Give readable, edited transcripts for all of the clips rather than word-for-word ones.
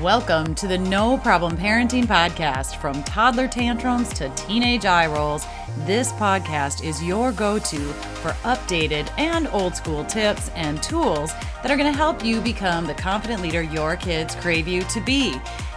Welcome to the No Problem Parenting Podcast. From toddler tantrums to teenage eye rolls, this podcast is your go-to for updated and old school tips and tools that are going to help you become the confident leader your kids crave you to be.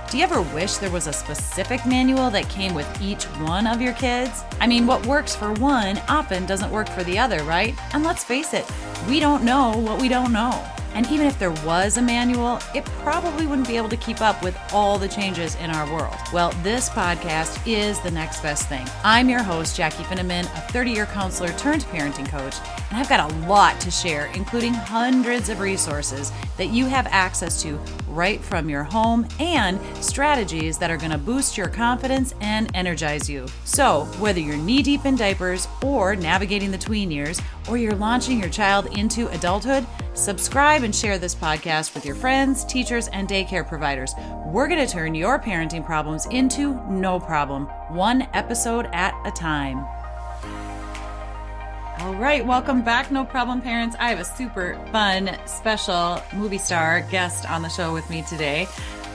Do you ever wish there was a specific manual that came with each one of your kids? I mean, what works for one often doesn't work for the other, right? And let's face it, we don't know what we don't know. And even if there was a manual, it probably wouldn't be able to keep up with all the changes in our world. Well, this podcast is the next best thing. I'm your host, Jackie Finneman, a 30-year counselor turned parenting coach, and I've got a lot to share, including hundreds of resources that you have access to right from your home and strategies that are going to boost your confidence and energize you. So whether you're knee-deep in diapers or navigating the tween years, or you're launching your child into adulthood, subscribe and share this podcast with your friends, teachers, and daycare providers. We're going to turn your parenting problems into no problem, one episode at a time. All right, welcome back, No Problem Parents. I have a super fun, special movie star guest on the show with me today.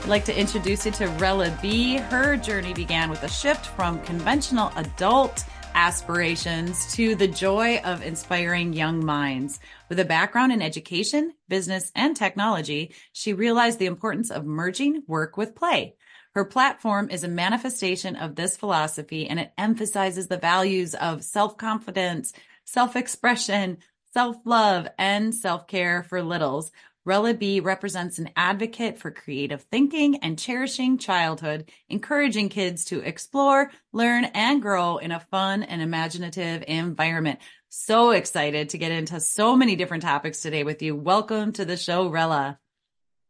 I'd like to introduce you to Rella B. Her journey began with a shift from conventional adult aspirations to the joy of inspiring young minds. With a background in education, business, and technology, she realized the importance of merging work with play. Her platform is a manifestation of this philosophy, and it emphasizes the values of self-confidence, self-expression, self-love, and self-care for littles. Rella B represents an advocate for creative thinking and cherishing childhood, encouraging kids to explore, learn, and grow in a fun and imaginative environment. So excited to get into so many different topics today with you. Welcome to the show, Rella.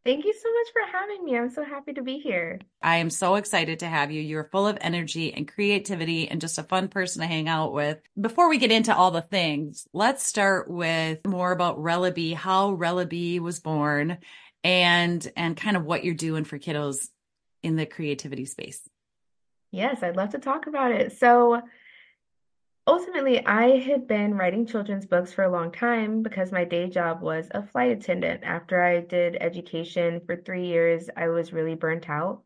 Thank you so much for having me. I'm so happy to be here. I am so excited to have you. You're full of energy and creativity and just a fun person to hang out with. Before we get into all the things, let's start with more about Rella B, how Rella B was born, and kind of what you're doing for kiddos in the creativity space. Yes, I'd love to talk about it. So ultimately, I had been writing children's books for a long time because my day job was a flight attendant. After I did education for 3 years, I was really burnt out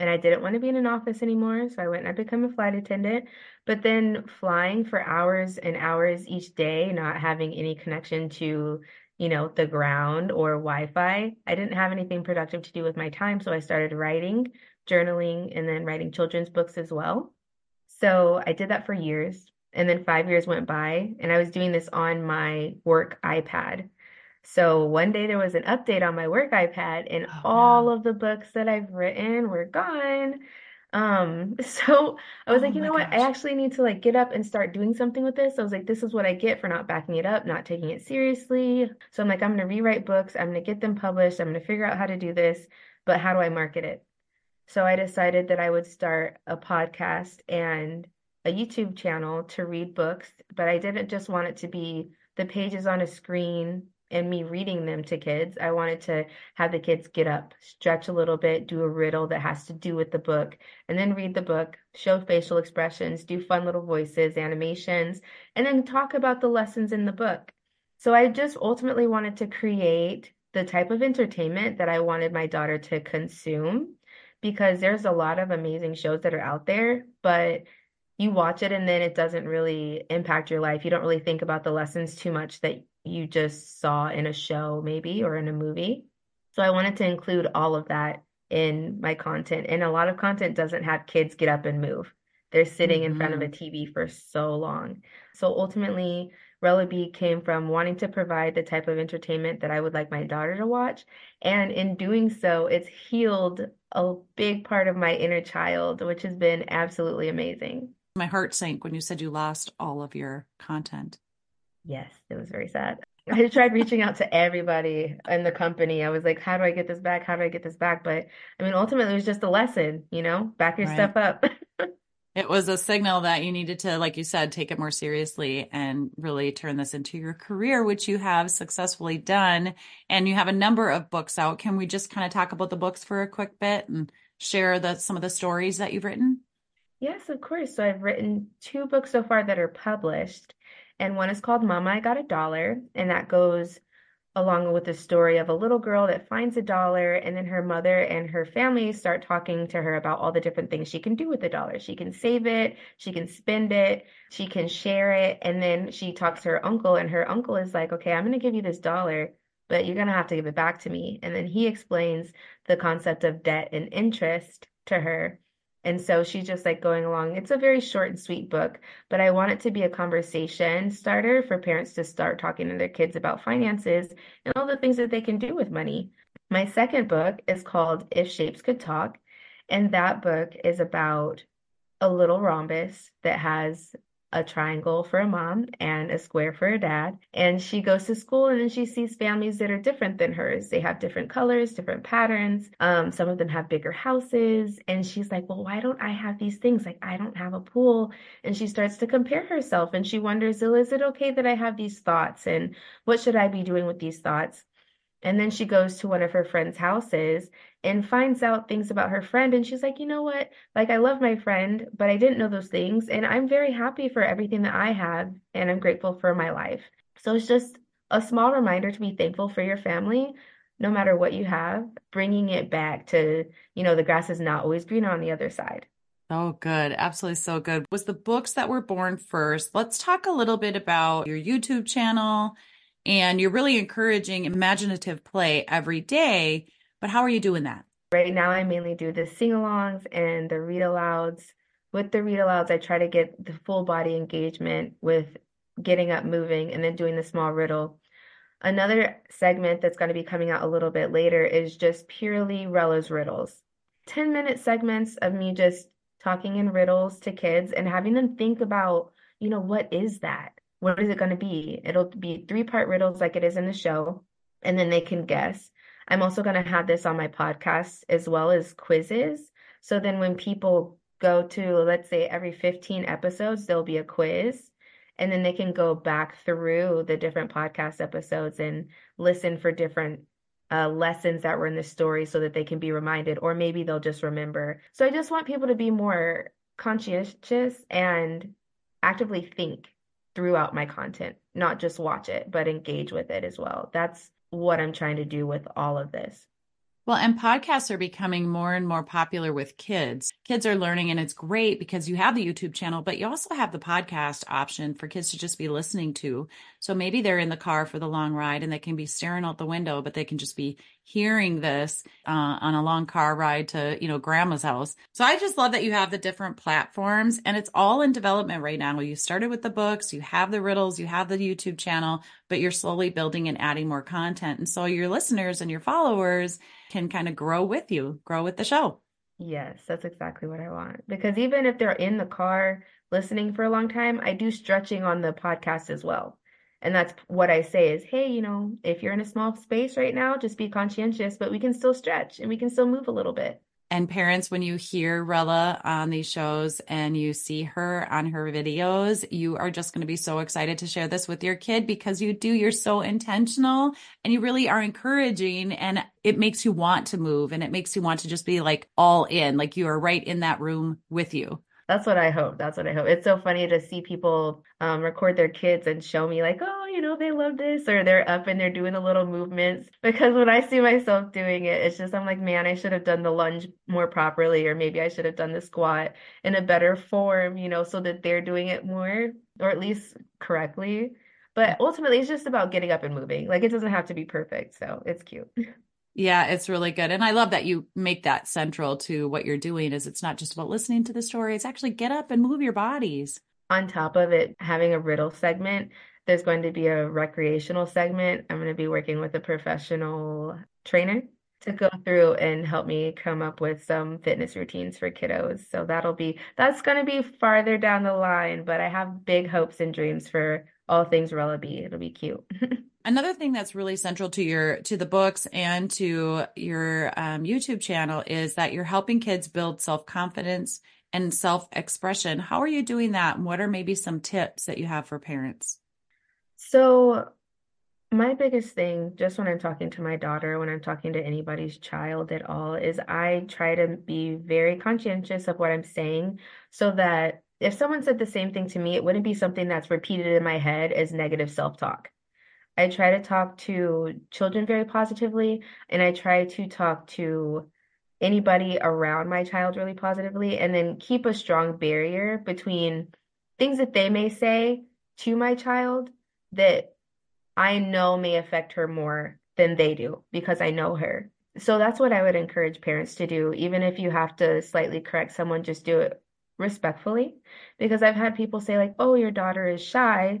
and I didn't want to be in an office anymore. So I went and I became a flight attendant, but then flying for hours and hours each day, not having any connection to, you know, the ground or Wi-Fi, I didn't have anything productive to do with my time. So I started writing, journaling, and then writing children's books as well. So I did that for years. And then 5 years went by and I was doing this on my work iPad. So one day there was an update on my work iPad and all of the books that I've written were gone. So I was like, you know what? I actually need to like get up and start doing something with this. I was like, this is what I get for not backing it up, not taking it seriously. So I'm like, I'm going to rewrite books. I'm going to get them published. I'm going to figure out how to do this, but how do I market it? So I decided that I would start a podcast and a YouTube channel to read books, but I didn't just want it to be the pages on a screen and me reading them to kids. I wanted to have the kids get up, stretch a little bit, do a riddle that has to do with the book, and then read the book, show facial expressions, do fun little voices, animations, and then talk about the lessons in the book. So I just ultimately wanted to create the type of entertainment that I wanted my daughter to consume, because there's a lot of amazing shows that are out there, but you watch it and then it doesn't really impact your life. You don't really think about the lessons too much that you just saw in a show maybe or in a movie. So I wanted to include all of that in my content. And a lot of content doesn't have kids get up and move. They're sitting in front of a TV for so long. So ultimately, Rella B came from wanting to provide the type of entertainment that I would like my daughter to watch. And in doing so, it's healed a big part of my inner child, which has been absolutely amazing. My heart sank when you said you lost all of your content. Yes, it was very sad. I tried reaching out to everybody in the company. I was like, how do I get this back? How do I get this back? But I mean, ultimately, it was just a lesson, you know, back your stuff up. It was a signal that you needed to, like you said, take it more seriously and really turn this into your career, which you have successfully done. And you have a number of books out. Can we just kind of talk about the books for a quick bit and share some of the stories that you've written? Yes, of course. So I've written 2 books so far that are published, and one is called Mama, I Got a Dollar, and that goes along with the story of a little girl that finds $1, and then her mother and her family start talking to her about all the different things she can do with $1. She can save it, she can spend it, she can share it. And then she talks to her uncle, and her uncle is like, okay, I'm going to give you this $1, but you're going to have to give it back to me. And then he explains the concept of debt and interest to her. And so she's just like going along. It's a very short and sweet book, but I want it to be a conversation starter for parents to start talking to their kids about finances and all the things that they can do with money. My second book is called If Shapes Could Talk. And that book is about a little rhombus that has a triangle for a mom and a square for a dad. And she goes to school, and then she sees families that are different than hers. They have different colors, different patterns. Some of them have bigger houses. And she's like, well, why don't I have these things? Like, I don't have a pool. And she starts to compare herself, and she wonders, oh, is it okay that I have these thoughts? And what should I be doing with these thoughts? And then she goes to one of her friend's houses and finds out things about her friend. And she's like, you know what? Like, I love my friend, but I didn't know those things. And I'm very happy for everything that I have. And I'm grateful for my life. So it's just a small reminder to be thankful for your family, no matter what you have, bringing it back to, you know, the grass is not always green on the other side. Oh, good. Absolutely. So good. Was the books that were born first. Let's talk a little bit about your YouTube channel. And you're really encouraging imaginative play every day. But how are you doing that? Right now, I mainly do the sing-alongs and the read-alouds. With the read-alouds, I try to get the full body engagement with getting up, moving, and then doing the small riddle. Another segment that's going to be coming out a little bit later is just purely Rella's riddles. 10-minute segments of me just talking in riddles to kids and having them think about, you know, what is that? What is it going to be? It'll be 3-part riddles like it is in the show, and then they can guess. I'm also going to have this on my podcast as well as quizzes. So then when people go to, let's say, every 15 episodes, there'll be a quiz, and then they can go back through the different podcast episodes and listen for different lessons that were in the story so that they can be reminded, or maybe they'll just remember. So I just want people to be more conscientious and actively think throughout my content, not just watch it, but engage with it as well. That's what I'm trying to do with all of this. Well, and podcasts are becoming more and more popular with kids. Kids are learning, and it's great because you have the YouTube channel, but you also have the podcast option for kids to just be listening to. So maybe they're in the car for the long ride and they can be staring out the window, but they can just be hearing this on a long car ride to, you know, grandma's house. So I just love that you have the different platforms, and it's all in development right now. You started with the books, you have the riddles, you have the YouTube channel, but you're slowly building and adding more content. And so your listeners and your followers can kind of grow with you, grow with the show. Yes, that's exactly what I want. Because even if they're in the car listening for a long time, I do stretching on the podcast as well. And that's what I say is, hey, you know, if you're in a small space right now, just be conscientious, but we can still stretch and we can still move a little bit. And parents, when you hear Rella on these shows and you see her on her videos, you are just going to be so excited to share this with your kid because you do, you're so intentional and you really are encouraging, and it makes you want to move and it makes you want to just be like all in, like you are right in that room with you. That's what I hope. That's what I hope. It's so funny to see people record their kids and show me like, oh, you know, they love this, or they're up and they're doing the little movements, because when I see myself doing it, it's just, I'm like, man, I should have done the lunge more properly, or maybe I should have done the squat in a better form, you know, so that they're doing it more, or at least correctly. But ultimately, it's just about getting up and moving. Like, it doesn't have to be perfect. So it's cute. Yeah, it's really good. And I love that you make that central to what you're doing, is it's not just about listening to the story. It's actually get up and move your bodies. On top of it, having a riddle segment, there's going to be a recreational segment. I'm going to be working with a professional trainer to go through and help me come up with some fitness routines for kiddos. So that's going to be farther down the line, but I have big hopes and dreams for all things Rella B. It'll be cute. Another thing that's really central to the books and to your YouTube channel is that you're helping kids build self-confidence and self-expression. How are you doing that? And what are maybe some tips that you have for parents? So my biggest thing, just when I'm talking to my daughter, when I'm talking to anybody's child at all, is I try to be very conscientious of what I'm saying, so that if someone said the same thing to me, it wouldn't be something that's repeated in my head as negative self-talk. I try to talk to children very positively, and I try to talk to anybody around my child really positively, and then keep a strong barrier between things that they may say to my child that I know may affect her more than they do because I know her. So that's what I would encourage parents to do. Even if you have to slightly correct someone, just do it respectfully, because I've had people say like, oh, your daughter is shy.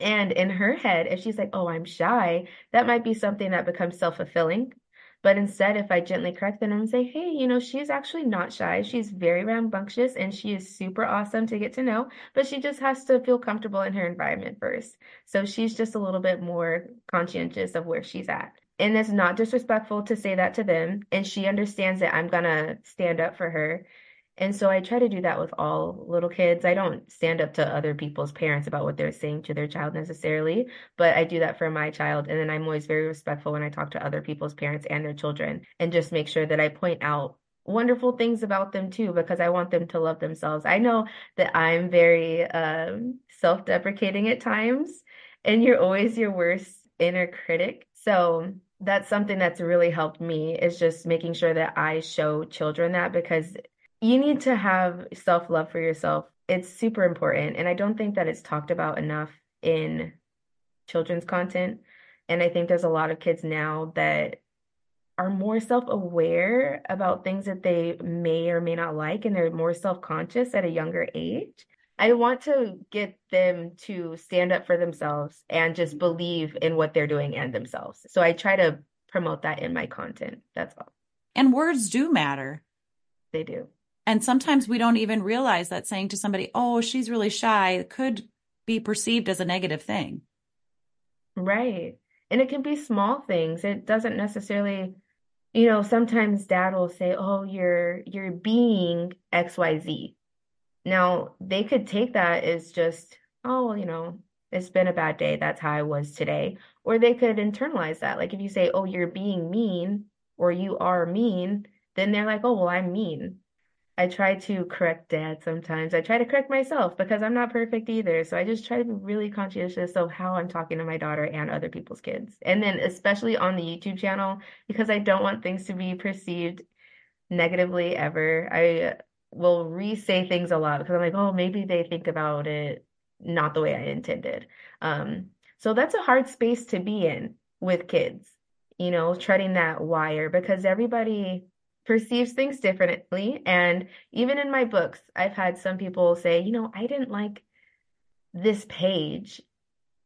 And in her head, if she's like, oh, I'm shy, that might be something that becomes self-fulfilling. But instead, if I gently correct them and say, hey, you know, she's actually not shy. She's very rambunctious and she is super awesome to get to know, but she just has to feel comfortable in her environment first. So she's just a little bit more conscientious of where she's at. And it's not disrespectful to say that to them. And she understands that I'm going to stand up for her. And so I try to do that with all little kids. I don't stand up to other people's parents about what they're saying to their child necessarily, but I do that for my child. And then I'm always very respectful when I talk to other people's parents and their children, and just make sure that I point out wonderful things about them too, because I want them to love themselves. I know that I'm very self-deprecating at times, and you're always your worst inner critic. So that's something that's really helped me, is just making sure that I show children that, because you need to have self-love for yourself. It's super important. And I don't think that it's talked about enough in children's content. And I think there's a lot of kids now that are more self-aware about things that they may or may not like, and they're more self-conscious at a younger age. I want to get them to stand up for themselves and just believe in what they're doing and themselves. So I try to promote that in my content. That's all. And words do matter. They do. And sometimes we don't even realize that saying to somebody, oh, she's really shy, could be perceived as a negative thing. Right. And it can be small things. It doesn't necessarily, you know, sometimes dad will say, oh, you're being XYZ. Now, they could take that as just, oh, you know, it's been a bad day. That's how I was today. Or they could internalize that. Like if you say, oh, you're being mean, or you are mean, then they're like, oh, well, I'm mean. I try to correct dad sometimes. I try to correct myself because I'm not perfect either. So I just try to be really conscientious of how I'm talking to my daughter and other people's kids. And then especially on the YouTube channel, because I don't want things to be perceived negatively ever. I will re-say things a lot because I'm like, oh, maybe they think about it not the way I intended. So that's a hard space to be in with kids, you know, treading that wire, because everybody perceives things differently. And even in my books, I've had some people say, you know, I didn't like this page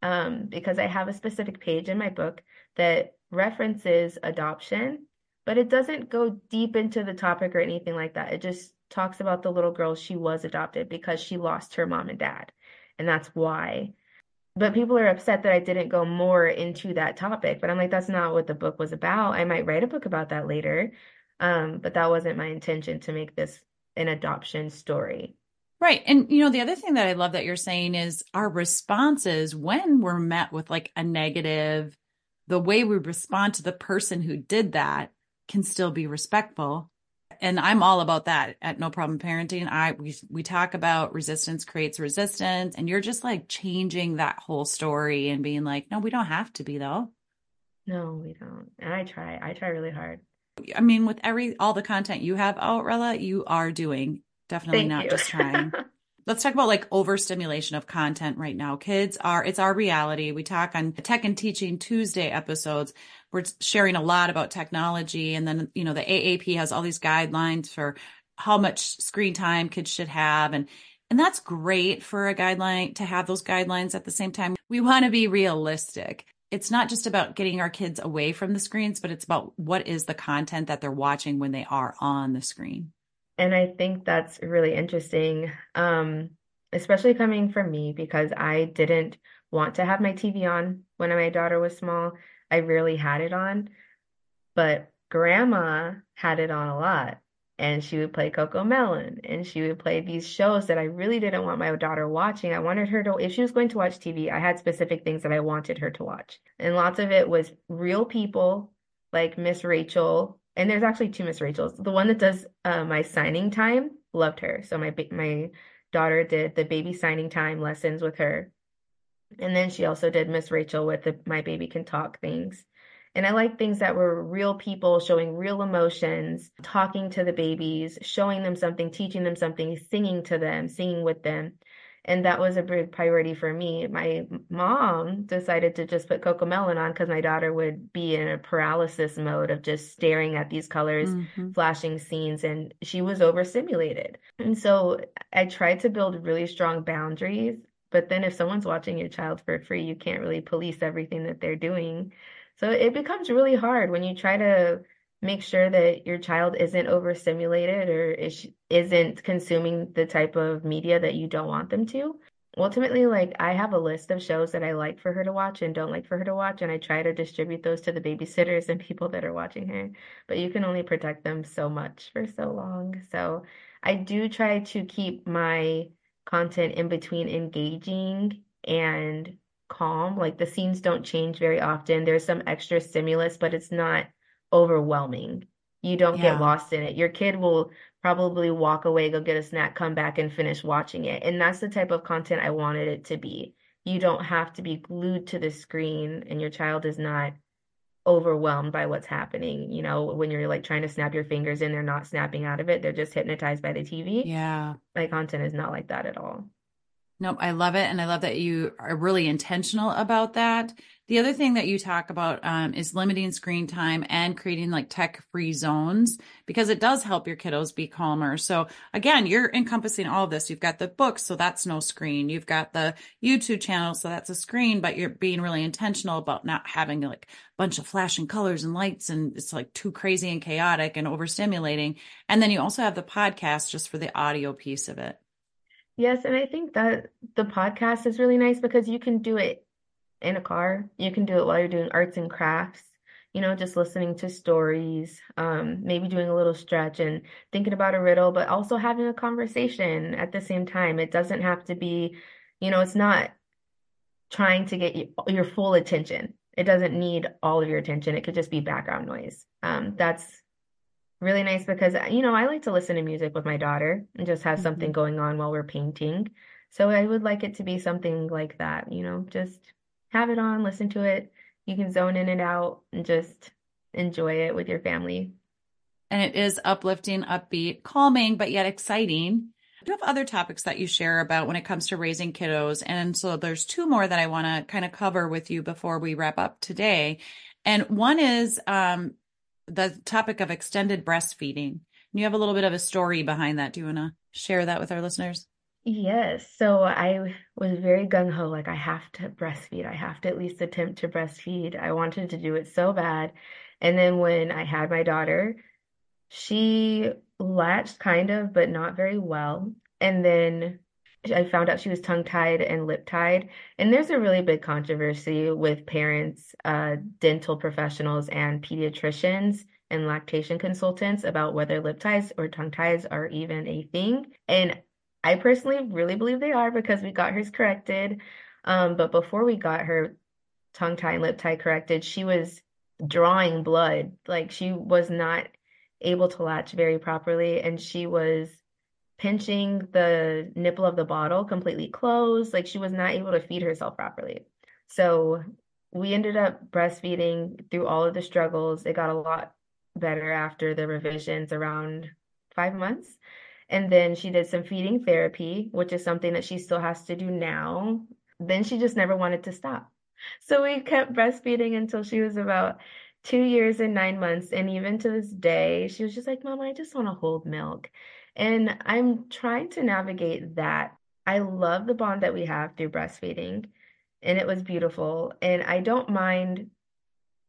because I have a specific page in my book that references adoption, but it doesn't go deep into the topic or anything like that. It just talks about the little girl. She was adopted because she lost her mom and dad. And that's why. But people are upset that I didn't go more into that topic. But I'm like, that's not what the book was about. I might write a book about that later. But that wasn't my intention, to make this an adoption story. Right. And, you know, the other thing that I love that you're saying is our responses when we're met with like a negative, the way we respond to the person who did that can still be respectful. And I'm all about that at No Problem Parenting. We talk about resistance creates resistance, and you're just like changing that whole story and being like, no, we don't have to be though. No, we don't. And I try really hard. I mean, with all the content you have out, Rella, you are doing definitely Thank not you. Just trying. Let's talk about like overstimulation of content right now. It's our reality. We talk on Tech and Teaching Tuesday episodes. We're sharing a lot about technology. And then, you know, the AAP has all these guidelines for how much screen time kids should have. And that's great for a guideline to have those guidelines. At the same time, we want to be realistic. It's not just about getting our kids away from the screens, but it's about what is the content that they're watching when they are on the screen. And I think that's really interesting, especially coming from me, because I didn't want to have my TV on when my daughter was small. I rarely had it on, but grandma had it on a lot. And she would play Cocomelon, and she would play these shows that I really didn't want my daughter watching. I wanted her to, if she was going to watch TV, I had specific things that I wanted her to watch. And lots of it was real people like Miss Rachel. And there's actually two Miss Rachels. The one that does My Signing Time, loved her. So my daughter did the Baby Signing Time lessons with her. And then she also did Miss Rachel with the My Baby Can Talk things. And I like things that were real people showing real emotions, talking to the babies, showing them something, teaching them something, singing to them, singing with them. And that was a big priority for me. My mom decided to just put Cocomelon on because my daughter would be in a paralysis mode of just staring at these colors, flashing scenes, and she was overstimulated. And so I tried to build really strong boundaries. But then if someone's watching your child for free, you can't really police everything that they're doing. So it becomes really hard when you try to make sure that your child isn't overstimulated or isn't consuming the type of media that you don't want them to. Ultimately, like, I have a list of shows that I like for her to watch and don't like for her to watch, and I try to distribute those to the babysitters and people that are watching her. But you can only protect them so much for so long. So I do try to keep my content in between engaging and calm. Like, the scenes don't change very often. There's some extra stimulus, but it's not overwhelming. You don't get lost in it. Your kid will probably walk away, go get a snack, come back and finish watching it. And that's the type of content I wanted it to be. You don't have to be glued to the screen, and your child is not overwhelmed by what's happening. You know, when you're like trying to snap your fingers and they're not snapping out of it, they're just hypnotized by the TV. Yeah. My content is not like that at all. Nope. I love it. And I love that you are really intentional about that. The other thing that you talk about is limiting screen time and creating like tech-free zones, because it does help your kiddos be calmer. So again, you're encompassing all of this. You've got the books, so that's no screen. You've got the YouTube channel, so that's a screen, but you're being really intentional about not having like a bunch of flashing colors and lights, and it's like too crazy and chaotic and overstimulating. And then you also have the podcast just for the audio piece of it. Yes, and I think that the podcast is really nice because you can do it in a car. You can do it while you're doing arts and crafts, you know, just listening to stories, maybe doing a little stretch and thinking about a riddle, but also having a conversation at the same time. It doesn't have to be, you know, it's not trying to get your full attention. It doesn't need all of your attention. It could just be background noise. That's really nice because, you know, I like to listen to music with my daughter and just have something going on while we're painting. So I would like it to be something like that, you know, just have it on, listen to it. You can zone in and out and just enjoy it with your family. And it is uplifting, upbeat, calming, but yet exciting. Do you have other topics that you share about when it comes to raising kiddos? And so there's two more that I want to kind of cover with you before we wrap up today. And one is, the topic of extended breastfeeding. You have a little bit of a story behind that. Do you want to share that with our listeners? Yes. So I was very gung-ho, like, I have to breastfeed. I have to at least attempt to breastfeed. I wanted to do it so bad. And then when I had my daughter, she latched kind of, but not very well. And then I found out she was tongue-tied and lip-tied. And there's a really big controversy with parents, dental professionals, and pediatricians and lactation consultants about whether lip ties or tongue ties are even a thing. And I personally really believe they are because we got hers corrected. But before we got her tongue tie and lip tie corrected, she was drawing blood. Like, she was not able to latch very properly, and she was pinching the nipple of the bottle completely closed. Like, she was not able to feed herself properly. So we ended up breastfeeding through all of the struggles. It got a lot better after the revisions around 5 months. And then she did some feeding therapy, which is something that she still has to do now. Then she just never wanted to stop. So we kept breastfeeding until she was about 2 years and 9 months. And even to this day, she was just like, Mama, I just want to hold milk. And I'm trying to navigate that. I love the bond that we have through breastfeeding, and it was beautiful. And I don't mind,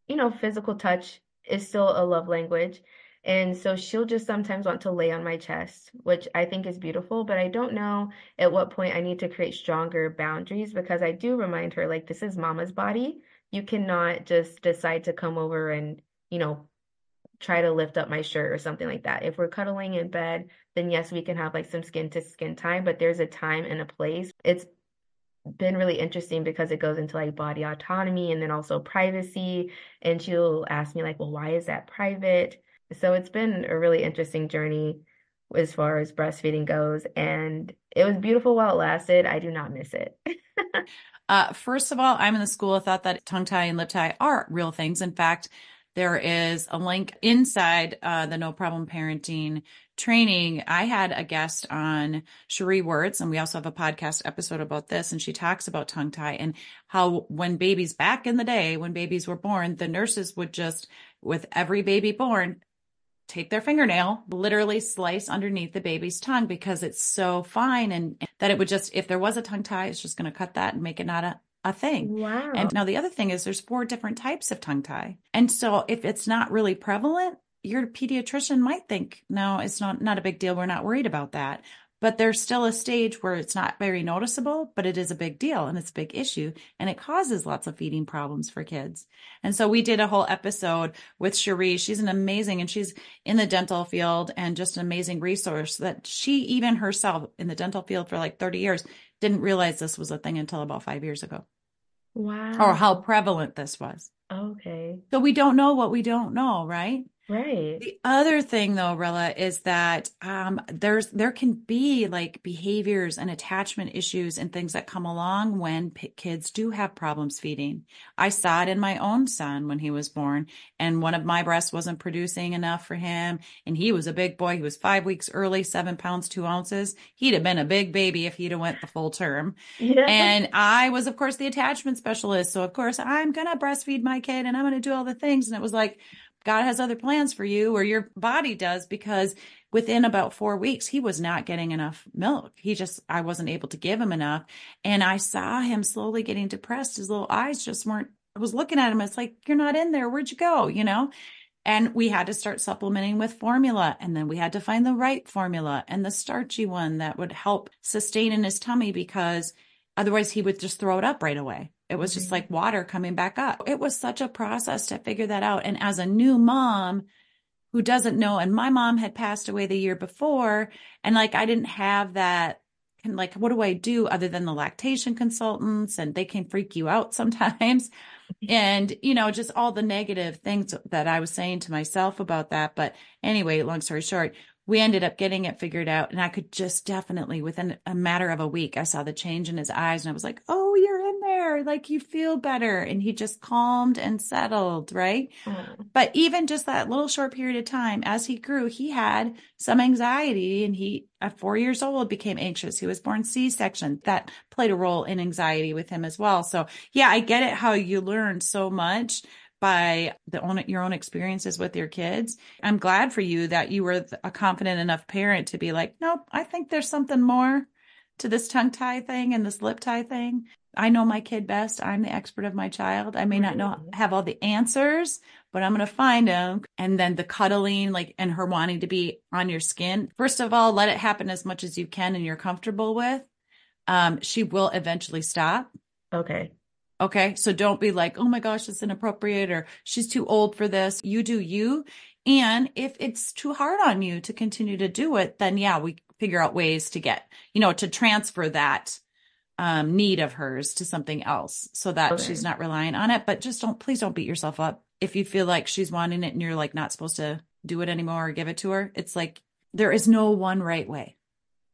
you know, physical touch is still a love language. And so she'll just sometimes want to lay on my chest, which I think is beautiful, but I don't know at what point I need to create stronger boundaries, because I do remind her, like, this is Mama's body. You cannot just decide to come over and, you know, try to lift up my shirt or something like that. If we're cuddling in bed, then yes, we can have like some skin to skin time, but there's a time and a place. It's been really interesting because it goes into like body autonomy and then also privacy. And she'll ask me like, well, why is that private? So it's been a really interesting journey as far as breastfeeding goes. And it was beautiful while it lasted. I do not miss it. First of all, I'm in the school of thought that tongue tie and lip tie are real things. In fact, there is a link inside the No Problem Parenting training. I had a guest on, Cherie Wirtz, and we also have a podcast episode about this. And she talks about tongue tie and how when babies back in the day, when babies were born, the nurses would just, with every baby born, take their fingernail, literally slice underneath the baby's tongue because it's so fine. And that it would just, if there was a tongue tie, it's just going to cut that and make it not a thing. Wow. And now the other thing is there's 4 different types of tongue tie. And so if it's not really prevalent, your pediatrician might think, no, it's not a big deal. We're not worried about that. But there's still a stage where it's not very noticeable, but it is a big deal and it's a big issue and it causes lots of feeding problems for kids. And so we did a whole episode with Cherie. She's an amazing, and she's in the dental field and just an amazing resource that she even herself in the dental field for like 30 years didn't realize this was a thing until about 5 years ago. Wow. Or how prevalent this was. Okay. So we don't know what we don't know, right? Right. The other thing though, Rella, is that there can be like behaviors and attachment issues and things that come along when kids do have problems feeding. I saw it in my own son when he was born, and one of my breasts wasn't producing enough for him. And he was a big boy. He was 5 weeks early, 7 pounds, 2 ounces. He'd have been a big baby if he'd have went the full term. Yeah. And I was, of course, the attachment specialist. So of course I'm going to breastfeed my kid and I'm going to do all the things. And it was like, God has other plans for you, or your body does, because within about 4 weeks, he was not getting enough milk. I wasn't able to give him enough. And I saw him slowly getting depressed. His little eyes just weren't, I was looking at him. It's like, you're not in there. Where'd you go? You know? And we had to start supplementing with formula. And then we had to find the right formula and the starchy one that would help sustain in his tummy, because otherwise he would just throw it up right away. It was just like water coming back up. It was such a process to figure that out. And as a new mom who doesn't know, and my mom had passed away the year before, and like, I didn't have that. And like, what do I do other than the lactation consultants? And they can freak you out sometimes. And, you know, just all the negative things that I was saying to myself about that. But anyway, long story short, we ended up getting it figured out. And I could just definitely, within a matter of a week, I saw the change in his eyes and I was like, oh, you're in there. Like, you feel better. And he just calmed and settled, right? Mm. But even just that little short period of time, as he grew, he had some anxiety, and he, at 4 years old, became anxious. He was born C-section. That played a role in anxiety with him as well. So yeah, I get it how you learn so much by your own experiences with your kids. I'm glad for you that you were a confident enough parent to be like, nope, I think there's something more to this tongue tie thing and this lip tie thing. I know my kid best. I'm the expert of my child. I may not have all the answers, but I'm going to find them. And then the cuddling, like, and her wanting to be on your skin. First of all, let it happen as much as you can and you're comfortable with. She will eventually stop. Okay. Okay. So don't be like, oh my gosh, it's inappropriate, or she's too old for this. You do you. And if it's too hard on you to continue to do it, then yeah, we figure out ways to get, you know, to transfer that need of hers to something else so that she's not relying on it. But just please don't beat yourself up. If you feel like she's wanting it and you're like not supposed to do it anymore or give it to her, it's like, there is no one right way.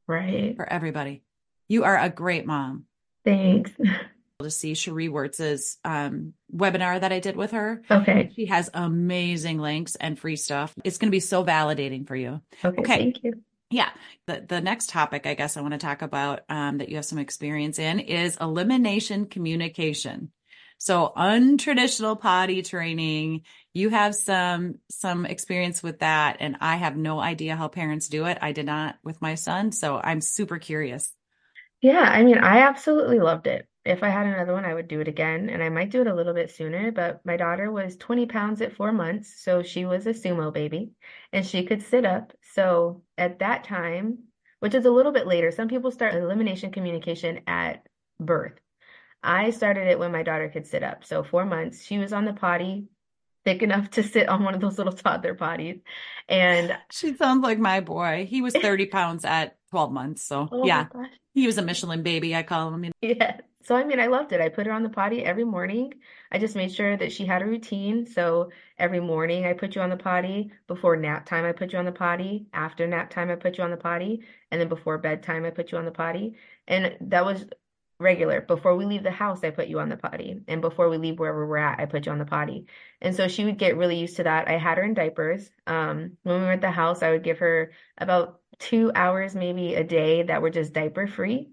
Right. For everybody. You are a great mom. Thanks. To see Cherie Wirtz's webinar that I did with her. Okay. She has amazing links and free stuff. It's going to be so validating for you. Okay. Thank you. Yeah. The next topic, I guess I want to talk about that you have some experience in is elimination communication. So untraditional potty training, you have some experience with that. And I have no idea how parents do it. I did not with my son. So I'm super curious. Yeah. I mean, I absolutely loved it. If I had another one, I would do it again, and I might do it a little bit sooner, but my daughter was 20 pounds at 4 months, so she was a sumo baby, and she could sit up. So at that time, which is a little bit later, some people start elimination communication at birth. I started it when my daughter could sit up, so 4 months. She was on the potty, thick enough to sit on one of those little toddler potties, and... She sounds like my boy. He was 30 pounds at 12 months, so oh yeah, he was a Michelin baby, I call him. Yes. So, I mean, I loved it. I put her on the potty every morning. I just made sure that she had a routine. So every morning I put you on the potty. Before nap time, I put you on the potty. After nap time, I put you on the potty. And then before bedtime, I put you on the potty. And that was regular. Before we leave the house, I put you on the potty. And before we leave wherever we're at, I put you on the potty. And so she would get really used to that. I had her in diapers. When we were at the house, I would give her about 2 hours, maybe a day, that were just diaper free.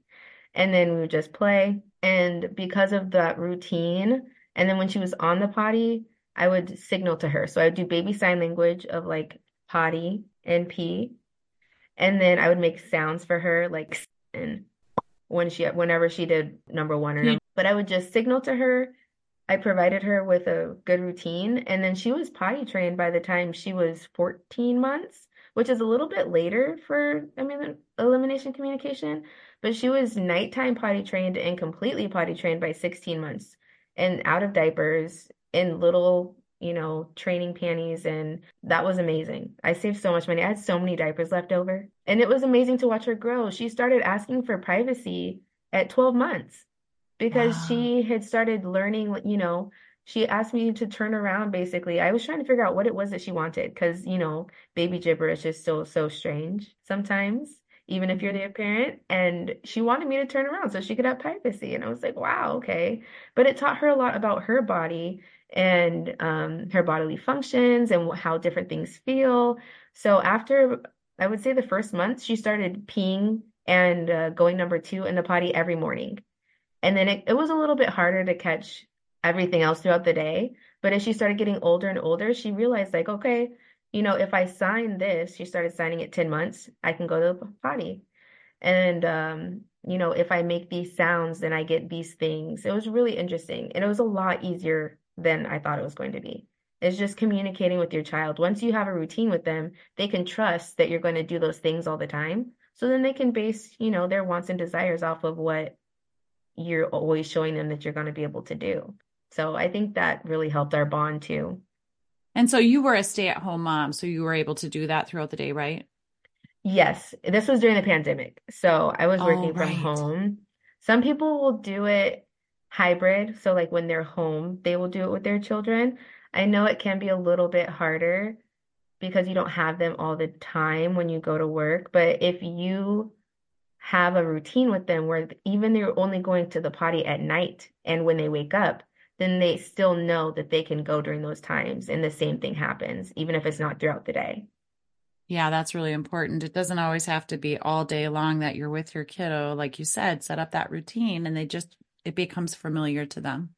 And then we would just play. And because of that routine, and then when she was on the potty, I would signal to her. So I would do baby sign language of like potty and pee. And then I would make sounds for her, like, and whenever she did number one or number, but I would just signal to her. I provided her with a good routine. And then she was potty trained by the time she was 14 months, which is a little bit later for, I mean, elimination communication, but she was nighttime potty trained and completely potty trained by 16 months and out of diapers in little, you know, training panties. And that was amazing. I saved so much money. I had so many diapers left over, and it was amazing to watch her grow. She started asking for privacy at 12 months because she had started learning, you know, she asked me to turn around. Basically, I was trying to figure out what it was that she wanted. 'Cause you know, baby gibberish is so strange sometimes, even if you're the parent, and she wanted me to turn around so she could have privacy. And I was like, wow, okay. But it taught her a lot about her body and her bodily functions and how different things feel. So after, I would say the first month, she started peeing and going number two in the potty every morning. And then it was a little bit harder to catch everything else throughout the day. But as she started getting older and older, she realized like, okay, you know, if I sign this, she started signing at 10 months, I can go to the potty. And, you know, if I make these sounds, then I get these things. It was really interesting. And it was a lot easier than I thought it was going to be. It's just communicating with your child. Once you have a routine with them, they can trust that you're going to do those things all the time. So then they can base, you know, their wants and desires off of what you're always showing them that you're going to be able to do. So I think that really helped our bond too. And so you were a stay-at-home mom, so you were able to do that throughout the day, right? Yes. This was during the pandemic. So I was working from home. Some people will do it hybrid. So like when they're home, they will do it with their children. I know it can be a little bit harder because you don't have them all the time when you go to work. But if you have a routine with them where even they're only going to the potty at night and when they wake up, then they still know that they can go during those times. And the same thing happens, even if it's not throughout the day. Yeah, that's really important. It doesn't always have to be all day long that you're with your kiddo. Like you said, set up that routine and it becomes familiar to them.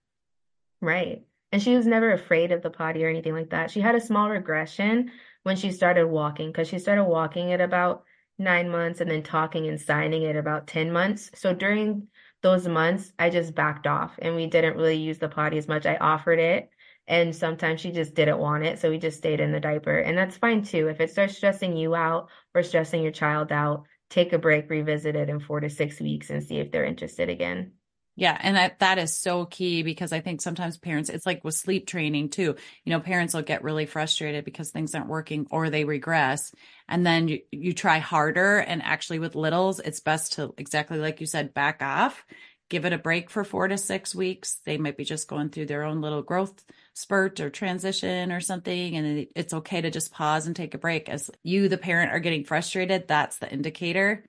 Right. And she was never afraid of the potty or anything like that. She had a small regression when she started walking, because she started walking at about 9 months and then talking and signing at about 10 months. So during those months, I just backed off and we didn't really use the potty as much. I offered it and sometimes she just didn't want it. So we just stayed in the diaper, and that's fine too. If it starts stressing you out or stressing your child out, take a break, revisit it in 4 to 6 weeks and see if they're interested again. Yeah. And that is so key, because I think sometimes parents, it's like with sleep training too, you know, parents will get really frustrated because things aren't working or they regress. And then you try harder. And actually with littles, it's best to, exactly like you said, back off, give it a break for 4 to 6 weeks. They might be just going through their own little growth spurt or transition or something. And it's okay to just pause and take a break. As you, the parent, are getting frustrated, that's the indicator.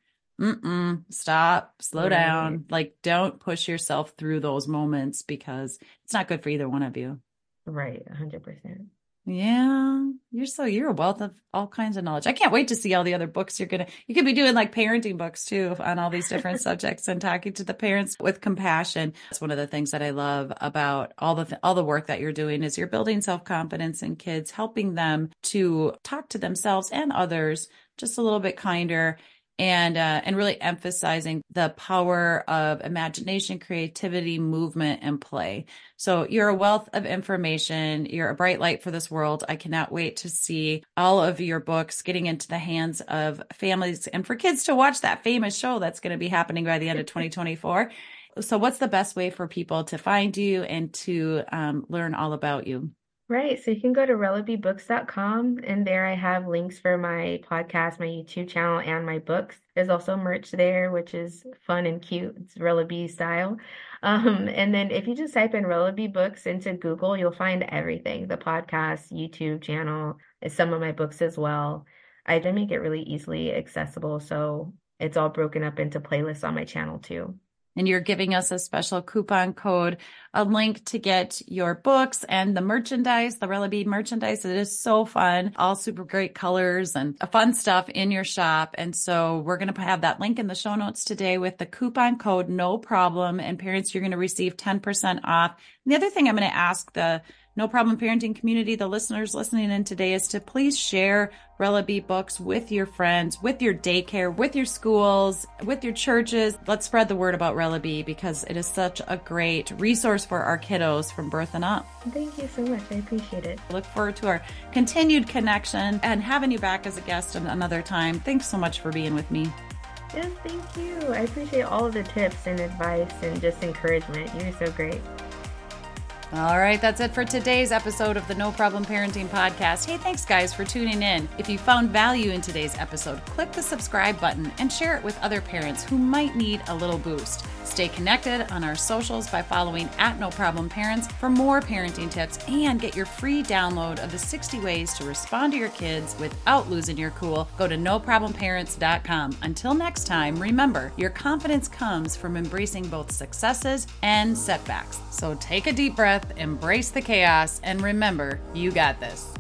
Stop, slow down. Like, don't push yourself through those moments because it's not good for either one of you. Right. 100%. Yeah. You're a wealth of all kinds of knowledge. I can't wait to see all the other books you could be doing, like parenting books too, on all these different subjects and talking to the parents with compassion. That's one of the things that I love about all the work that you're doing is you're building self-confidence in kids, helping them to talk to themselves and others just a little bit kinder. And really emphasizing the power of imagination, creativity, movement, and play. So you're a wealth of information. You're a bright light for this world. I cannot wait to see all of your books getting into the hands of families and for kids to watch that famous show that's going to be happening by the end of 2024. So what's the best way for people to find you and to learn all about you? Right. So you can go to RellaBBooks.com, and there I have links for my podcast, my YouTube channel, and my books. There's also merch there, which is fun and cute. It's Rella B style. And then if you just type in Rella B Books into Google, you'll find everything. The podcast, YouTube channel, some of my books as well. I did make it really easily accessible. So it's all broken up into playlists on my channel too. And you're giving us a special coupon code, a link to get your books and the merchandise, the Rella B merchandise. It is so fun. All super great colors and fun stuff in your shop. And so we're going to have that link in the show notes today with the coupon code, No Problem. And parents, you're going to receive 10% off. And the other thing I'm going to ask the No Problem Parenting community, the listeners listening in today, is to please share Rella B Books with your friends, with your daycare, with your schools, with your churches. Let's spread the word about Rella B, because it is such a great resource for our kiddos from birth and up. Thank you so much. I appreciate it. I look forward to our continued connection and having you back as a guest another time. Thanks so much for being with me. Yes, thank you. I appreciate all of the tips and advice and just encouragement. You're so great. All right, that's it for today's episode of the No Problem Parenting Podcast. Hey, thanks guys for tuning in. If you found value in today's episode, click the subscribe button and share it with other parents who might need a little boost. Stay connected on our socials by following @NoProblemParents for more parenting tips, and get your free download of the 60 ways to respond to your kids without losing your cool. Go to NoProblemParents.com. Until next time, remember, your confidence comes from embracing both successes and setbacks. So take a deep breath, embrace the chaos, and remember, you got this.